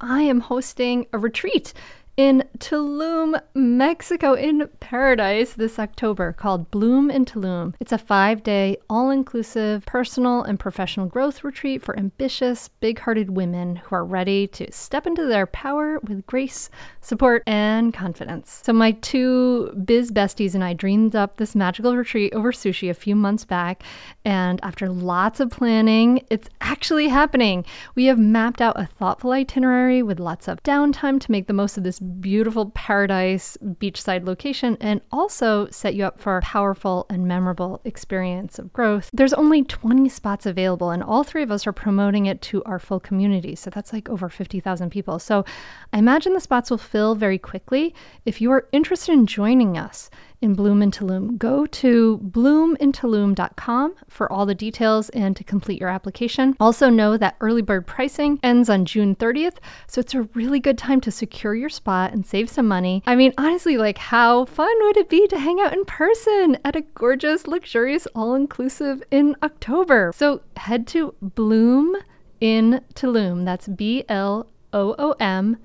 I am hosting a retreat in Tulum, Mexico, in paradise this October called Bloom in Tulum. It's a 5-day all-inclusive personal and professional growth retreat for ambitious, big-hearted women who are ready to step into their power with grace, support, and confidence. So my two biz besties and I dreamed up this magical retreat over sushi a few months back, and after lots of planning, it's actually happening. We have mapped out a thoughtful itinerary with lots of downtime to make the most of this beautiful paradise beachside location and also set you up for a powerful and memorable experience of growth. There's only 20 spots available and all three of us are promoting it to our full community. So that's like over 50,000 people. So I imagine the spots will fill very quickly. If you are interested in joining us in Bloom in Tulum, go to bloomintulum.com for all the details and to complete your application. Also know that early bird pricing ends on June 30th, so it's a really good time to secure your spot and save some money. I mean, honestly, like how fun would it be to hang out in person at a gorgeous, luxurious, all-inclusive in October? So head to Bloom in Tulum. That's B-L-O-O-M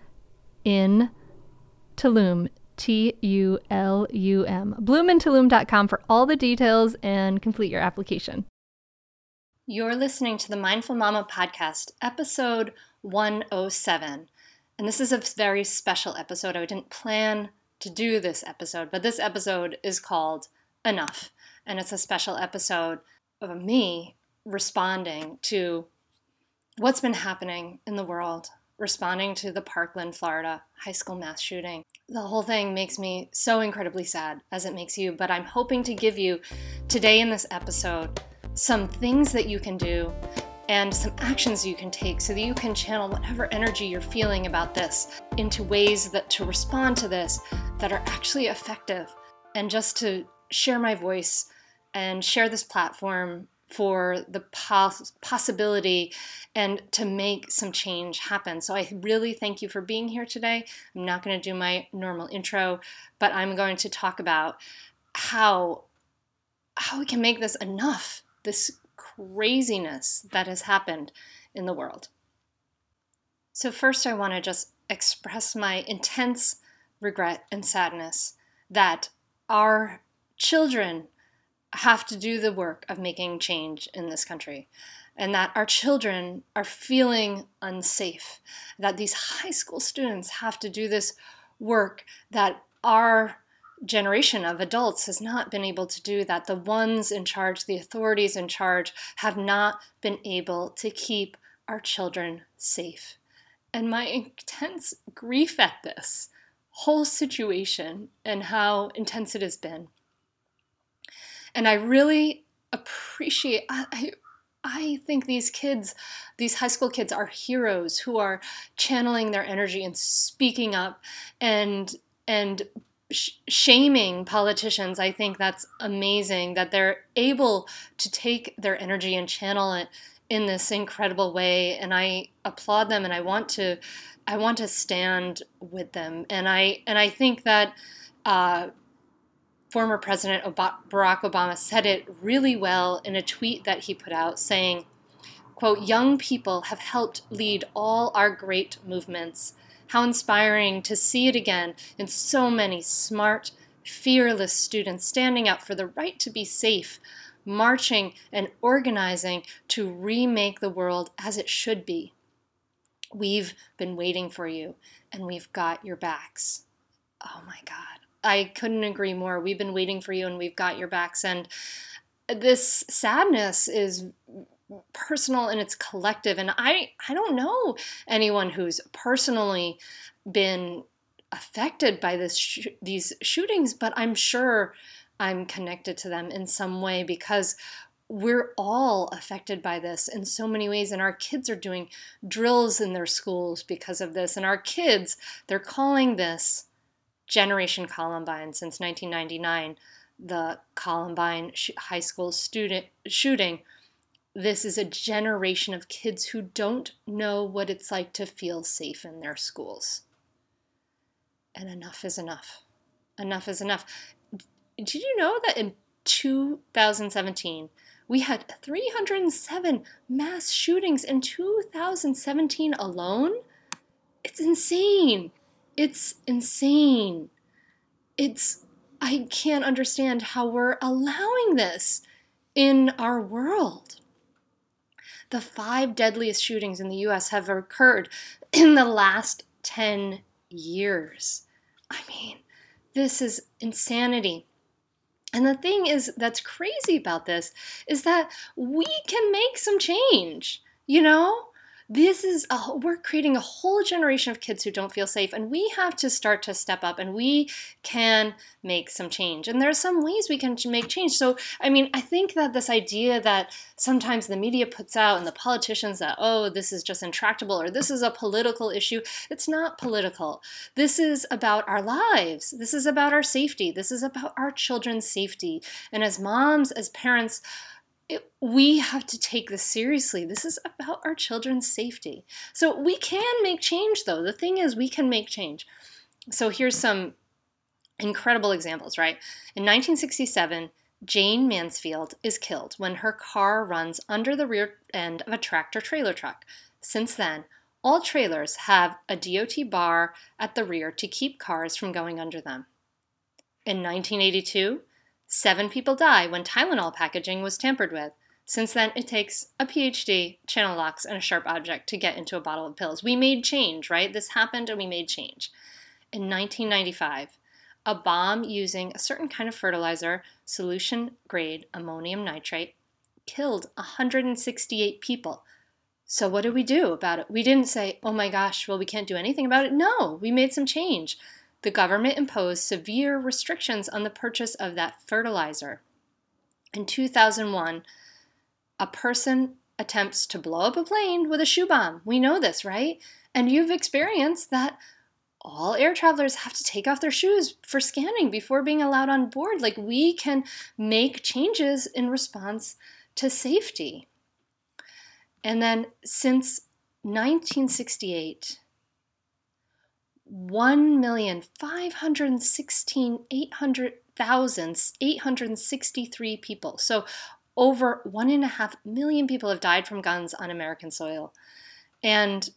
in Tulum. T-U-L-U-M. bloomintulum.com for all the details and complete your application. You're listening to the Mindful Mama Podcast, episode 107. And this is a very special episode. I didn't plan to do this episode, but this episode is called Enough. And it's a special episode of me responding to what's been happening in the world, responding to the Parkland, Florida high school mass shooting. The whole thing makes me so incredibly sad, as it makes you, but I'm hoping to give you today in this episode some things that you can do and some actions you can take so that you can channel whatever energy you're feeling about this into ways that to respond to this that are actually effective, and just to share my voice and share this platform for the possibility and to make some change happen. So I really thank you for being here today. I'm not going to do my normal intro, but I'm going to talk about how we can make this enough, this craziness that has happened in the world. So first I want to just express my intense regret and sadness that our children have to do the work of making change in this country, and that our children are feeling unsafe, that these high school students have to do this work that our generation of adults has not been able to do, that the ones in charge, the authorities in charge, have not been able to keep our children safe. And my intense grief at this whole situation and how intense it has been. And I really appreciate, I think these kids, these high school kids are heroes who are channeling their energy and speaking up and shaming politicians. I think that's amazing that they're able to take their energy and channel it in this incredible way. And I applaud them, and I want to stand with them. And I think that, former President Barack Obama said it really well in a tweet that he put out saying, quote, "Young people have helped lead all our great movements. How inspiring to see it again in so many smart, fearless students standing up for the right to be safe, marching and organizing to remake the world as it should be. We've been waiting for you, and we've got your backs." Oh my God. I couldn't agree more. We've been waiting for you, and we've got your backs. And this sadness is personal and it's collective. And I don't know anyone who's personally been affected by this these shootings, but I'm sure I'm connected to them in some way, because we're all affected by this in so many ways. And our kids are doing drills in their schools because of this. And our kids, they're calling this Generation Columbine. Since 1999, the Columbine high school student shooting, this is a generation of kids who don't know what it's like to feel safe in their schools. And enough is enough. Enough is enough. Did you know that in 2017, we had 307 mass shootings in 2017 alone? It's insane. It's insane. I can't understand how we're allowing this in our world. The 5 deadliest shootings in the U.S. have occurred in the last 10 years. I mean, this is insanity. And the thing is that's crazy about this is that we can make some change, you know? We're creating a whole generation of kids who don't feel safe, and we have to start to step up, and we can make some change. And there are some ways we can make change. So, I mean, I think that this idea that sometimes the media puts out and the politicians that, oh, this is just intractable or this is a political issue, it's not political. This is about our lives. This is about our safety. This is about our children's safety. And as moms, as parents, we have to take this seriously. This is about our children's safety. So we can make change, though. The thing is, we can make change. So here's some incredible examples, right? In 1967, Jane Mansfield is killed when her car runs under the rear end of a tractor trailer truck. Since then, all trailers have a DOT bar at the rear to keep cars from going under them. In 1982, 7 people die when Tylenol packaging was tampered with. Since then, it takes a PhD, channel locks, and a sharp object to get into a bottle of pills. We made change, right? This happened and we made change. In 1995, a bomb using a certain kind of fertilizer, solution-grade ammonium nitrate, killed 168 people. So what did we do about it? We didn't say, oh my gosh, well, we can't do anything about it. No, we made some change. The government imposed severe restrictions on the purchase of that fertilizer. In 2001, a person attempts to blow up a plane with a shoe bomb. We know this, right? And you've experienced that all air travelers have to take off their shoes for scanning before being allowed on board. Like, we can make changes in response to safety. And then since 1968, 1,516,863 people. So over 1.5 million people have died from guns on American soil. And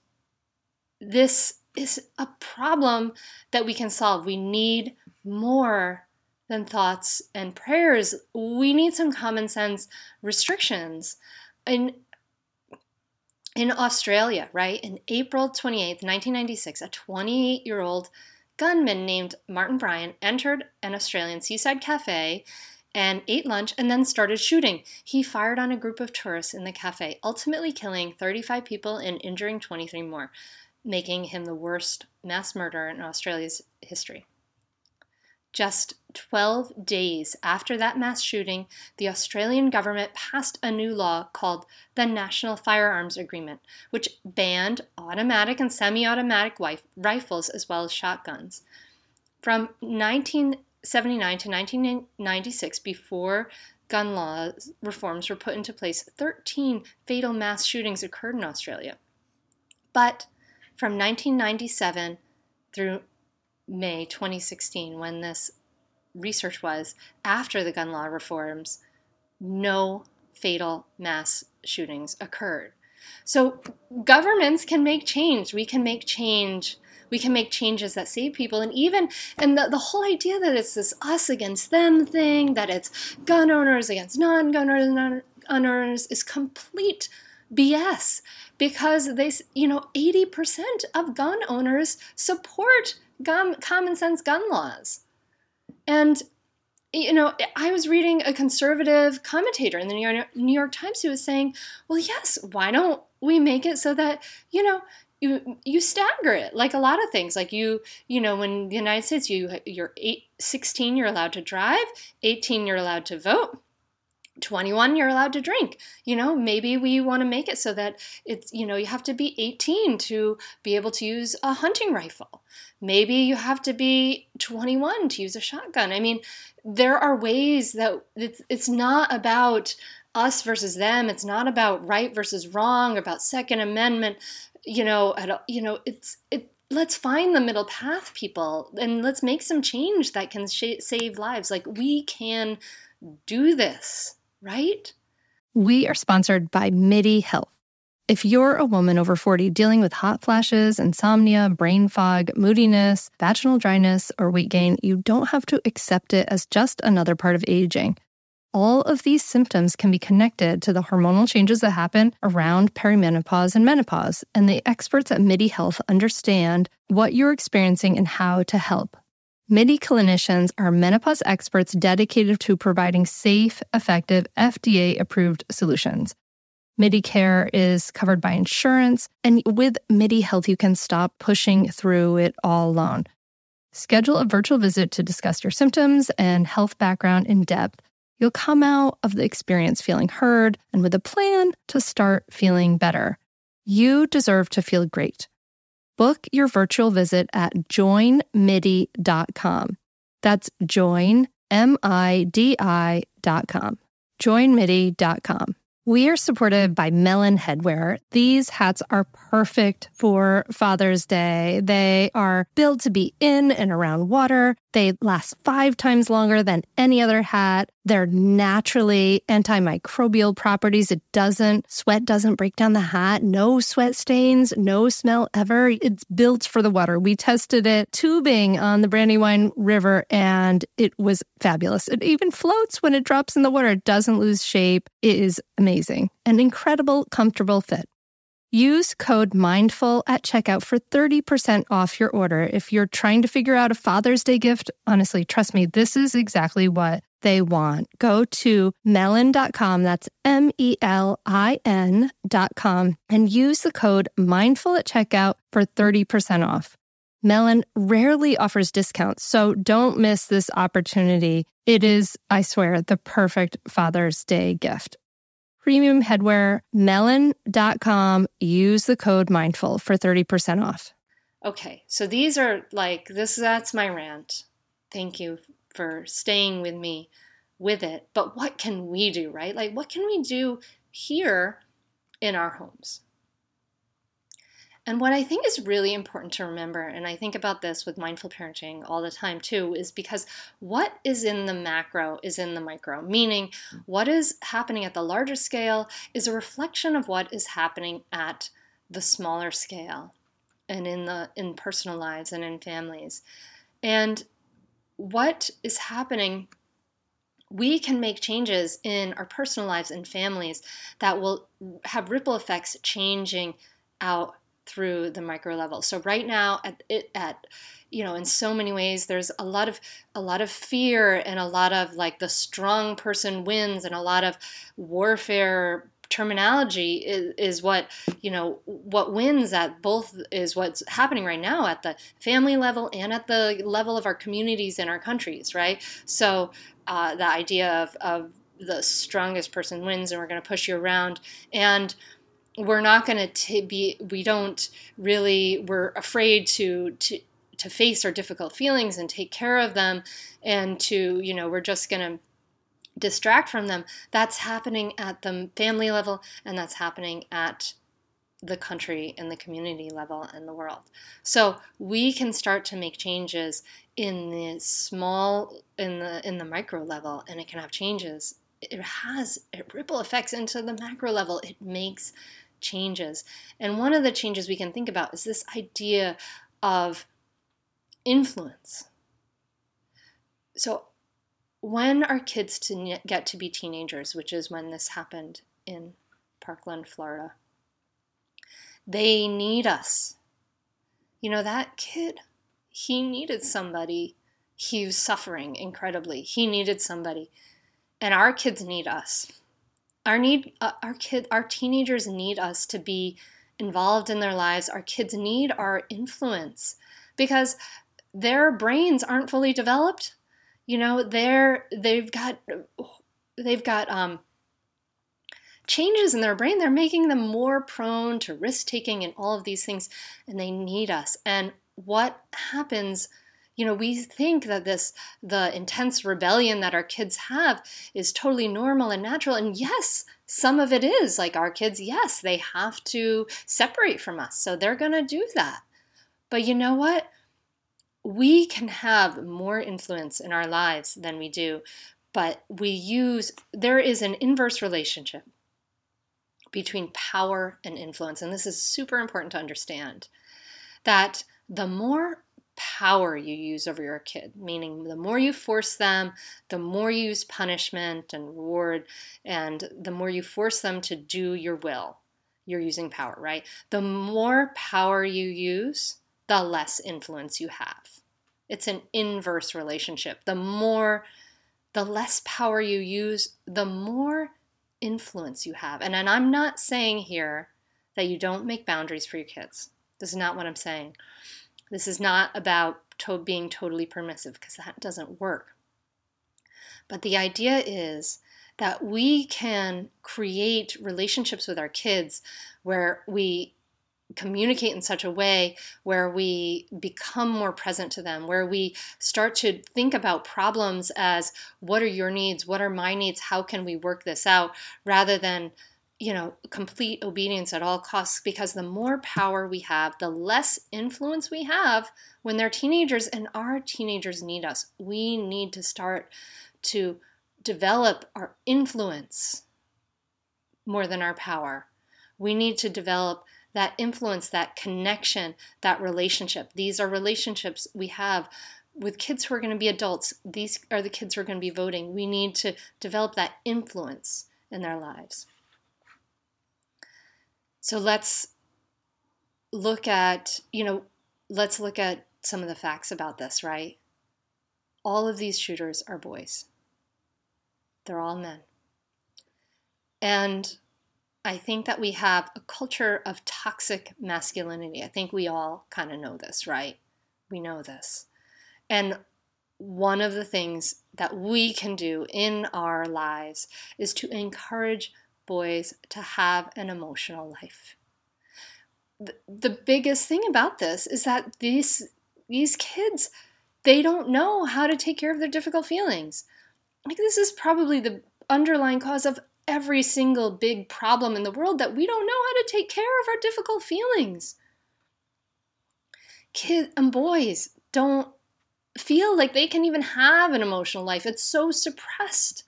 this is a problem that we can solve. We need more than thoughts and prayers. We need some common sense restrictions. And in Australia, right, in April 28, 1996, a 28-year-old gunman named Martin Bryant entered an Australian seaside cafe and ate lunch and then started shooting. He fired on a group of tourists in the cafe, ultimately killing 35 people and injuring 23 more, making him the worst mass murderer in Australia's history. Just 12 days after that mass shooting, the Australian government passed a new law called the National Firearms Agreement, which banned automatic and semi-automatic rifles as well as shotguns. From 1979 to 1996, before gun law reforms were put into place, 13 fatal mass shootings occurred in Australia. But from 1997 through May 2016, when this research was, after the gun law reforms, no fatal mass shootings occurred. So governments can make change. We can make change. We can make changes that save people. And the whole idea that it's this us against them thing, that it's gun owners against non-gun owners, is complete BS, because 80% of gun owners support common sense gun laws. And, I was reading a conservative commentator in the New York Times who was saying, well, yes, why don't we make it so that, you stagger it, like a lot of things. Like in the United States, you're 16, you're allowed to drive, 18, you're allowed to vote, 21, you're allowed to drink. Maybe we want to make it so that it's, you have to be 18 to be able to use a hunting rifle. Maybe you have to be 21 to use a shotgun. I mean, there are ways that it's not about us versus them. It's not about right versus wrong, about Second Amendment, let's find the middle path, people, and let's make some change that can save lives. Like, we can do this. Right? We are sponsored by Midi Health. If you're a woman over 40 dealing with hot flashes, insomnia, brain fog, moodiness, vaginal dryness, or weight gain, you don't have to accept it as just another part of aging. All of these symptoms can be connected to the hormonal changes that happen around perimenopause and menopause, and the experts at Midi Health understand what you're experiencing and how to help. Midi clinicians are menopause experts dedicated to providing safe, effective, FDA-approved solutions. Midi Care is covered by insurance, and with Midi Health, you can stop pushing through it all alone. Schedule a virtual visit to discuss your symptoms and health background in depth. You'll come out of the experience feeling heard and with a plan to start feeling better. You deserve to feel great. Book your virtual visit at joinmidi.com. That's joinmidi.com. Joinmidi.com. We are supported by Melon Headwear. These hats are perfect for Father's Day. They are built to be in and around water. They last 5 times longer than any other hat. They're naturally antimicrobial properties. Sweat doesn't break down the hat. No sweat stains, no smell ever. It's built for the water. We tested it tubing on the Brandywine River and it was fabulous. It even floats when it drops in the water. It doesn't lose shape. It is amazing. An incredible, comfortable fit. Use code MINDFUL at checkout for 30% off your order. If you're trying to figure out a Father's Day gift, honestly, trust me, this is exactly what they want. Go to melon.com, that's melin.com, and use the code MINDFUL at checkout for 30% off. Melon rarely offers discounts, so don't miss this opportunity. It is, I swear, the perfect Father's Day gift. Premium headwear, melon.com. Use the code MINDFUL for 30% off. Okay, so these are that's my rant. Thank you for staying with me with it. But what can we do, right? What can we do here in our homes? And what I think is really important to remember, and I think about this with mindful parenting all the time too, is because what is in the macro is in the micro, meaning what is happening at the larger scale is a reflection of what is happening at the smaller scale and in personal lives and in families. And what is happening, we can make changes in our personal lives and families that will have ripple effects changing out through the micro level. So right now in so many ways, there's a lot of fear and a lot of the strong person wins and a lot of warfare terminology is what wins at both is what's happening right now at the family level and at the level of our communities and our countries, right? So the idea of the strongest person wins and we're going to push you around and we're not going to be, we're afraid to face our difficult feelings and take care of them and to, we're just going to distract from them. That's happening at the family level and that's happening at the country and the community level and the world. So we can start to make changes in the small, in the micro level, and it can have changes. It ripple effects into the macro level. It makes changes. And one of the changes we can think about is this idea of influence. So when are kids to get to be teenagers, which is when this happened in Parkland, Florida, they need us. That kid, he needed somebody. He was suffering incredibly. He needed somebody. And our kids need us. Our teenagers need us to be involved in their lives. Our kids need our influence because their brains aren't fully developed. They've got changes in their brain. They're making them more prone to risk taking and all of these things, and they need us. And what happens? We think that the intense rebellion that our kids have is totally normal and natural. And yes, some of it is our kids. Yes, they have to separate from us. So they're going to do that. But you know what? We can have more influence in our lives than we do, but there is an inverse relationship between power and influence. And this is super important to understand, that the more power you use over your kid, meaning the more you force them, the more you use punishment and reward, and the more you force them to do your will, you're using power, right? The more power you use, the less influence you have. It's an inverse relationship. The less power you use, the more influence you have. And I'm not saying here that you don't make boundaries for your kids. This is not what I'm saying. This is not about being totally permissive, because that doesn't work. But the idea is that we can create relationships with our kids where we communicate in such a way where we become more present to them, where we start to think about problems as, what are your needs? What are my needs? How can we work this out? Rather than, complete obedience at all costs, because the more power we have, the less influence we have when they're teenagers, and our teenagers need us. We need to start to develop our influence more than our power. We need to develop that influence, that connection, that relationship. These are relationships we have with kids who are going to be adults. These are the kids who are going to be voting. We need to develop that influence in their lives. So let's look at some of the facts about this, right? All of these shooters are boys. They're all men. And I think that we have a culture of toxic masculinity. I think we all kind of know this, right? We know this. And one of the things that we can do in our lives is to encourage boys to have an emotional life. The biggest thing about this is that these kids, they don't know how to take care of their difficult feelings. Like, this is probably the underlying cause of every single big problem in the world, that we don't know how to take care of our difficult feelings. Kids and boys don't feel like they can even have an emotional life. It's so suppressed.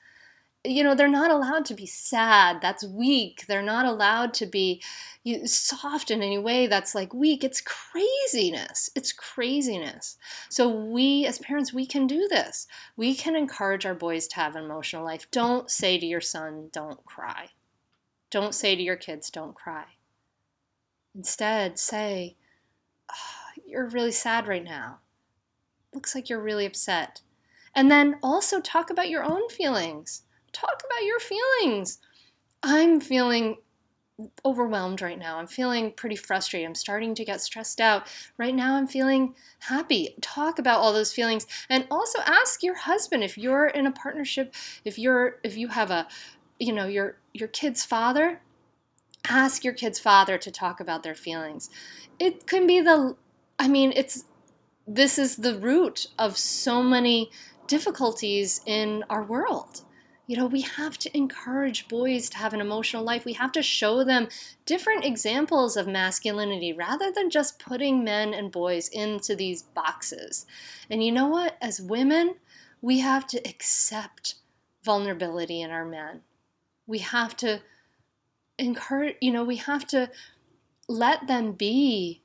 They're not allowed to be sad. That's weak. They're not allowed to be soft in any way. That's like weak. It's craziness. It's craziness. So we, as parents, we can do this. We can encourage our boys to have an emotional life. Don't say to your son, don't cry. Don't say to your kids, don't cry. Instead, say, oh, you're really sad right now. Looks like you're really upset. And then also talk about your own feelings. Talk about your feelings. I'm feeling overwhelmed right now. I'm feeling pretty frustrated. I'm starting to get stressed out. Right now I'm feeling happy. Talk about all those feelings. And also ask your husband, if you're in a partnership, if you have your kid's father, ask your kid's father to talk about their feelings. It can be this is the root of so many difficulties in our world. We have to encourage boys to have an emotional life. We have to show them different examples of masculinity rather than just putting men and boys into these boxes. And you know what? As women, we have to accept vulnerability in our men. We have to encourage, we have to let them be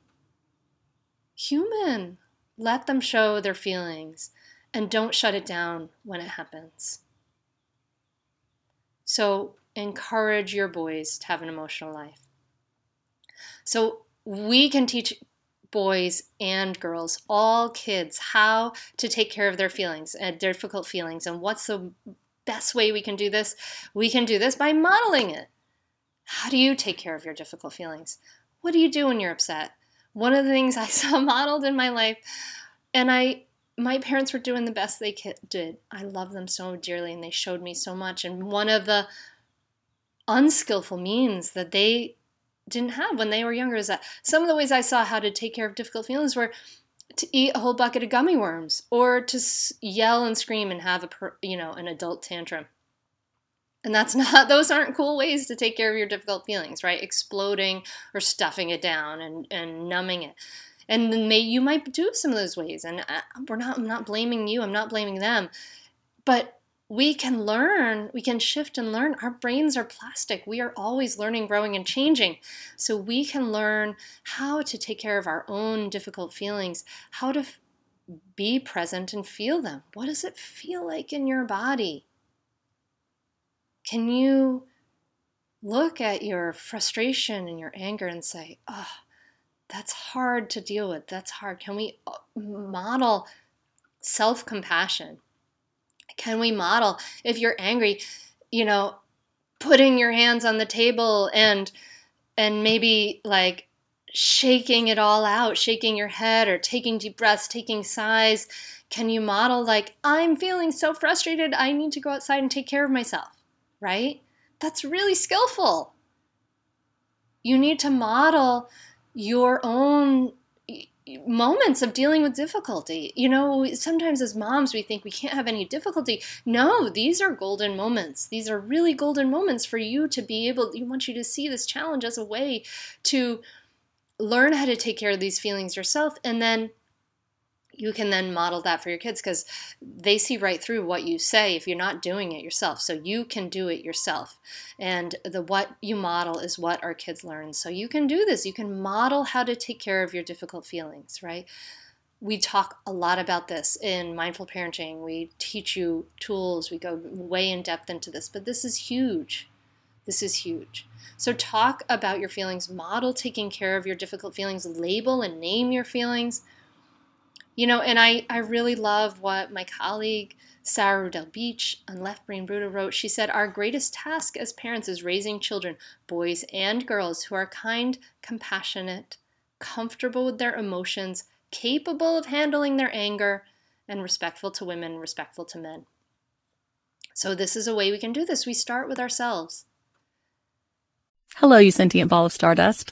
human. Let them show their feelings, and don't shut it down when it happens. So encourage your boys to have an emotional life. So we can teach boys and girls, all kids, how to take care of their feelings and difficult feelings. And what's the best way we can do this? We can do this by modeling it. How do you take care of your difficult feelings? What do you do when you're upset? One of the things I saw modeled in my life, and my parents were doing the best they did. I love them so dearly, and they showed me so much. And one of the unskillful means that they didn't have when they were younger is that some of the ways I saw how to take care of difficult feelings were to eat a whole bucket of gummy worms, or to yell and scream and have an adult tantrum. And those aren't cool ways to take care of your difficult feelings, right? Exploding or stuffing it down and numbing it. And then you might do some of those ways. And I'm not blaming you. I'm not blaming them. But we can learn, we can shift and learn. Our brains are plastic. We are always learning, growing, and changing. So we can learn how to take care of our own difficult feelings, how to be present and feel them. What does it feel like in your body? Can you look at your frustration and your anger and say, oh, that's hard to deal with. That's hard. Can we model self-compassion? Can we model, if you're angry, you know, putting your hands on the table and maybe like shaking it all out, shaking your head or taking deep breaths, taking sighs? Can you model like, I'm feeling so frustrated, I need to go outside and take care of myself, right? That's really skillful. You need to model your own moments of dealing with difficulty. You know, sometimes as moms, we think we can't have any difficulty. No, these are golden moments. These are really golden moments for you to be able, we want you to see this challenge as a way to learn how to take care of these feelings yourself. And then you can then model that for your kids, because they see right through what you say if you're not doing it yourself. So you can do it yourself. And the what you model is what our kids learn. So you can do this. You can model how to take care of your difficult feelings, right? We talk a lot about this in Mindful Parenting. We teach you tools. We go way in depth into this. But this is huge. This is huge. So talk about your feelings. Model taking care of your difficult feelings. Label and name your feelings. You know, and I really love what my colleague, Sarah Rudel Beach on Left Brain Buddha wrote. She said, our greatest task as parents is raising children, boys and girls, who are kind, compassionate, comfortable with their emotions, capable of handling their anger, and respectful to women, respectful to men. So this is a way we can do this. We start with ourselves. Hello, you sentient ball of stardust.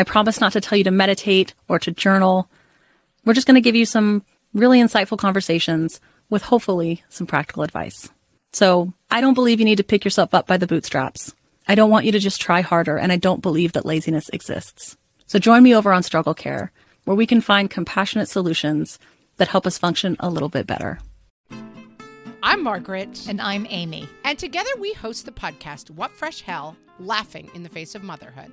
I promise not to tell you to meditate or to journal. We're just going to give you some really insightful conversations with hopefully some practical advice. So I don't believe you need to pick yourself up by the bootstraps. I don't want you to just try harder, and I don't believe that laziness exists. So join me over on Struggle Care, where we can find compassionate solutions that help us function a little bit better. I'm Margaret. And I'm Amy. And together we host the podcast, What Fresh Hell, Laughing in the Face of Motherhood.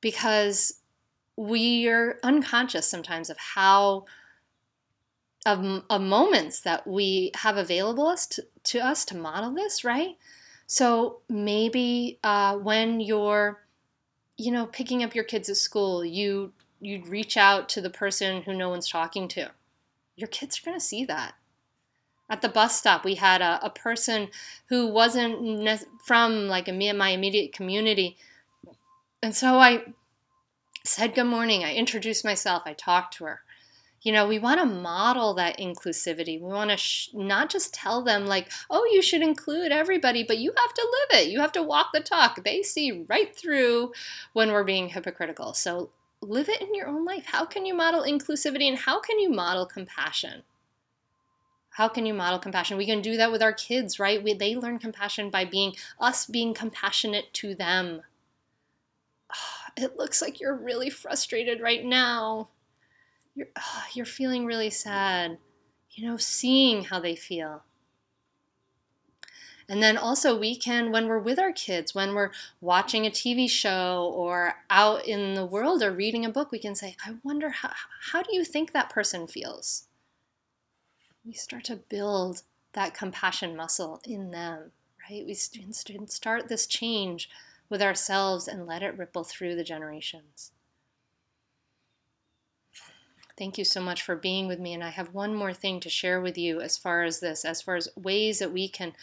because we are unconscious sometimes of how, of moments that we have available to us to model this, right? So maybe when you're, you know, picking up your kids at school, you reach out to the person who no one's talking to. Your kids are going to see that. At the bus stop, we had a person who wasn't from like my immediate community. And so I said, good morning. I introduced myself. I talked to her. You know, we want to model that inclusivity. We want to not just tell them like, oh, you should include everybody, but you have to live it. You have to walk the talk. They see right through when we're being hypocritical. So live it in your own life. How can you model inclusivity, and how can you model compassion? How can you model compassion? We can do that with our kids, right? They learn compassion by being compassionate to them. it looks like you're really frustrated right now. You're feeling really sad. You know, seeing how they feel. And then also we can, when we're with our kids, when we're watching a TV show or out in the world or reading a book, we can say, I wonder, how do you think that person feels? We start to build that compassion muscle in them, right? We start this change with ourselves and let it ripple through the generations. Thank you so much for being with me. And I have one more thing to share with you as far as this, as far as ways that we can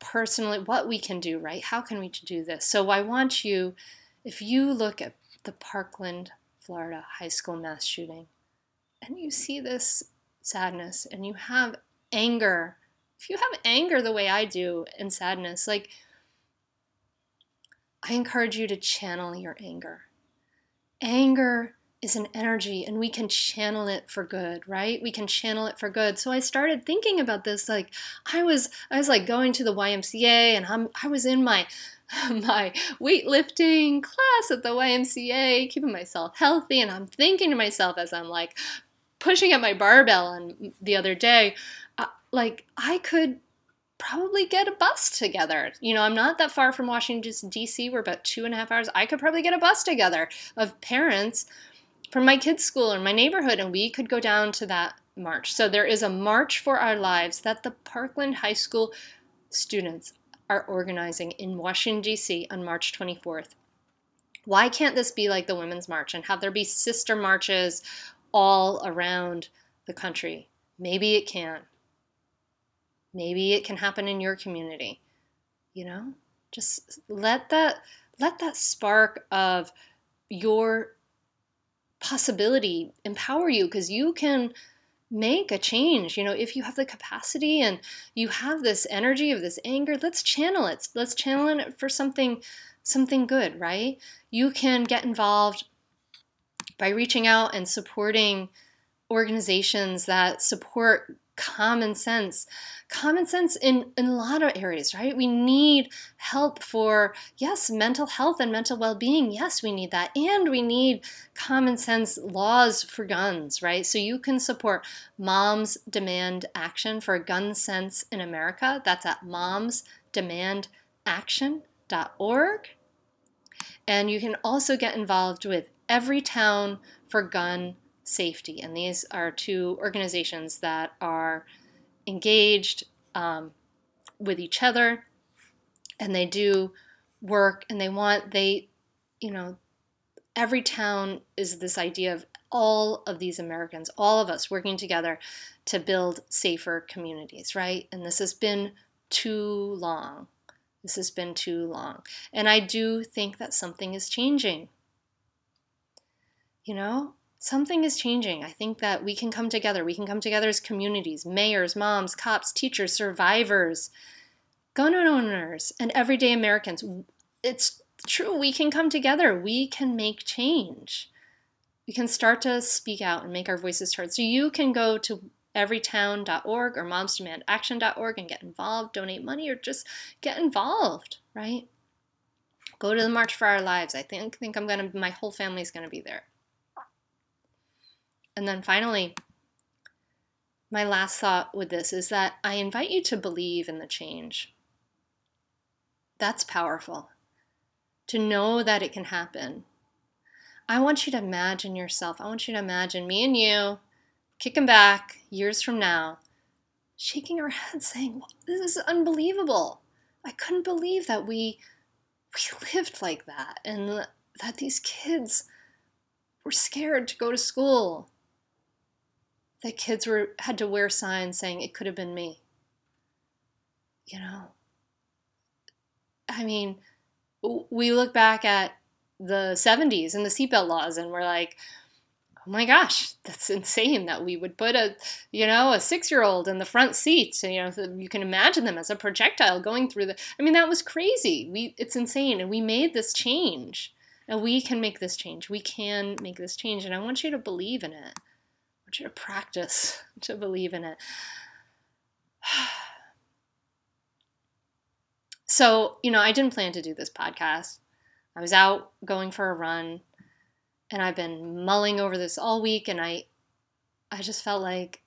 personally, what we can do, right? How can we do this? So I want you, if you look at the Parkland, Florida high school mass shooting, and you see this sadness and you have anger, if you have anger the way I do and sadness, like, I encourage you to channel your anger. Anger is an energy and we can channel it for good, right? We can channel it for good. So I started thinking about this, like I was like going to the YMCA and I was in my weightlifting class at the YMCA, keeping myself healthy, and I'm thinking to myself as I'm like pushing at my barbell on the other day, like I could probably get a bus together. You know, I'm not that far from Washington, D.C. We're about 2.5 hours. I could probably get a bus together of parents from my kids' school or my neighborhood, and we could go down to that march. So there is a March for Our Lives that the Parkland High School students are organizing in Washington, D.C. on March 24th. Why can't this be like the Women's March and have there be sister marches all around the country? Maybe it can. Maybe it can happen in your community. You know, just let that spark of your possibility empower you, because you can make a change. You know, if you have the capacity and you have this energy of this anger, let's channel it. Let's channel it for something good, right? You can get involved by reaching out and supporting organizations that support common sense in a lot of areas, right? We need help for, yes, mental health and mental well-being. Yes, we need that. And we need common sense laws for guns, right? So you can support Moms Demand Action for Gun Sense in America. That's at momsdemandaction.org. And you can also get involved with Every Town for Gun Safety. And these are two organizations that are engaged with each other, and they do work, and every town is this idea of all of these Americans, all of us working together to build safer communities, right? And this has been too long. And I do think that something is changing. You know? Something is changing. I think that we can come together. We can come together as communities, mayors, moms, cops, teachers, survivors, gun owners, and everyday Americans. It's true. We can come together. We can make change. We can start to speak out and make our voices heard. So you can go to everytown.org or momsdemandaction.org and get involved, donate money, or just get involved, right? Go to the March for Our Lives. I think I'm going to, my whole family's going to be there. And then finally, my last thought with this is that I invite you to believe in the change. That's powerful. To know that it can happen. I want you to imagine yourself. I want you to imagine me and you kicking back years from now, shaking our heads saying, this is unbelievable. I couldn't believe that we lived like that, and that these kids were scared to go to school. That kids had to wear signs saying it could have been me. You know, I mean, we look back at the 70s and the seatbelt laws, and we're like, oh my gosh, that's insane that we would put a 6-year-old in the front seat. You know, you can imagine them as a projectile going through that was crazy. It's insane, and we made this change, and we can make this change. We can make this change, and I want you to believe in it. To practice to believe in it. So, you know, I didn't plan to do this podcast. I was out going for a run, and I've been mulling over this all week, and I just felt like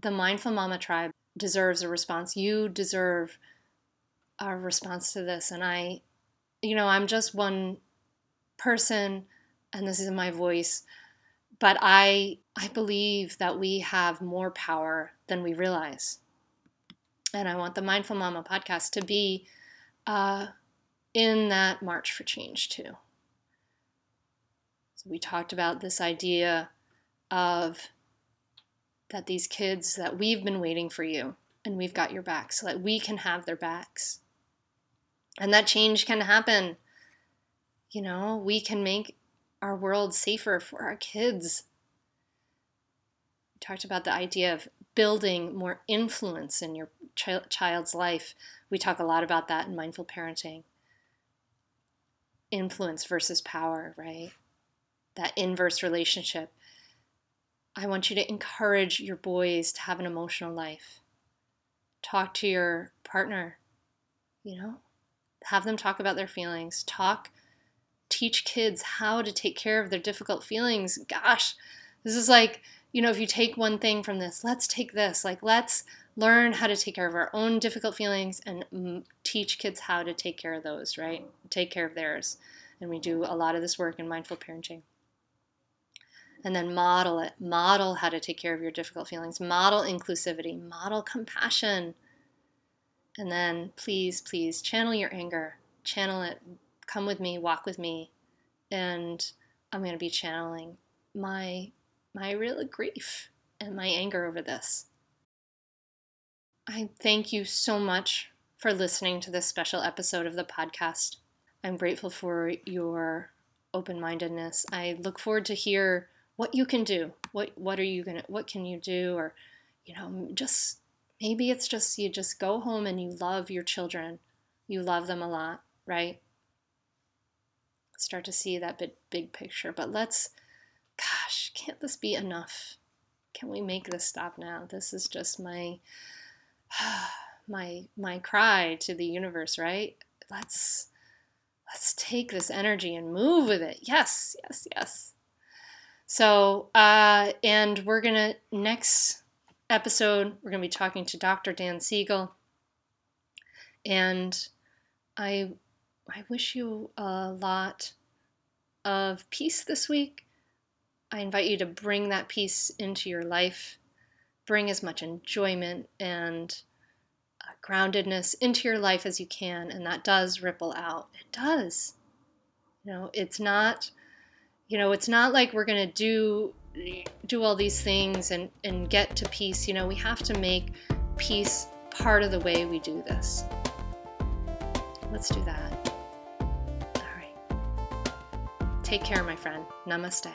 the Mindful Mama tribe deserves a response. You deserve a response to this, and I'm just one person, and this is my voice, but I believe that we have more power than we realize. And I want the Mindful Mama podcast to be in that march for change too. So we talked about this idea of that these kids, that we've been waiting for you and we've got your back, so that we can have their backs. And that change can happen. You know, we can make our world safer for our kids. We talked about the idea of building more influence in your child's life. We talk a lot about that in mindful parenting. Influence versus power, right? That inverse relationship. I want you to encourage your boys to have an emotional life. Talk to your partner, have them talk about their feelings. Teach kids how to take care of their difficult feelings. Gosh, this is like, if you take one thing from this, let's take this. Like, let's learn how to take care of our own difficult feelings and teach kids how to take care of those, right? Take care of theirs. And we do a lot of this work in mindful parenting. And then model it. Model how to take care of your difficult feelings. Model inclusivity. Model compassion. And then please channel your anger. Channel it. Come with me, walk with me, and I'm going to be channeling my real grief and my anger over this. I thank you so much for listening to this special episode of the podcast. I'm grateful for your open-mindedness. I look forward to hear what you can do. What can you do? Or, just maybe it's just you just go home and you love your children. You love them a lot, right? Start to see that big picture. But can't this be enough? Can we make this stop now? This is just my cry to the universe, right? Let's take this energy and move with it. Yes. So, and next episode, we're going to be talking to Dr. Dan Siegel. And I wish you a lot of peace this week. I invite you to bring that peace into your life. Bring as much enjoyment and groundedness into your life as you can, and that does ripple out. It does. It's not like we're going to do all these things and get to peace. We have to make peace part of the way we do this. Let's do that. Take care, my friend. Namaste.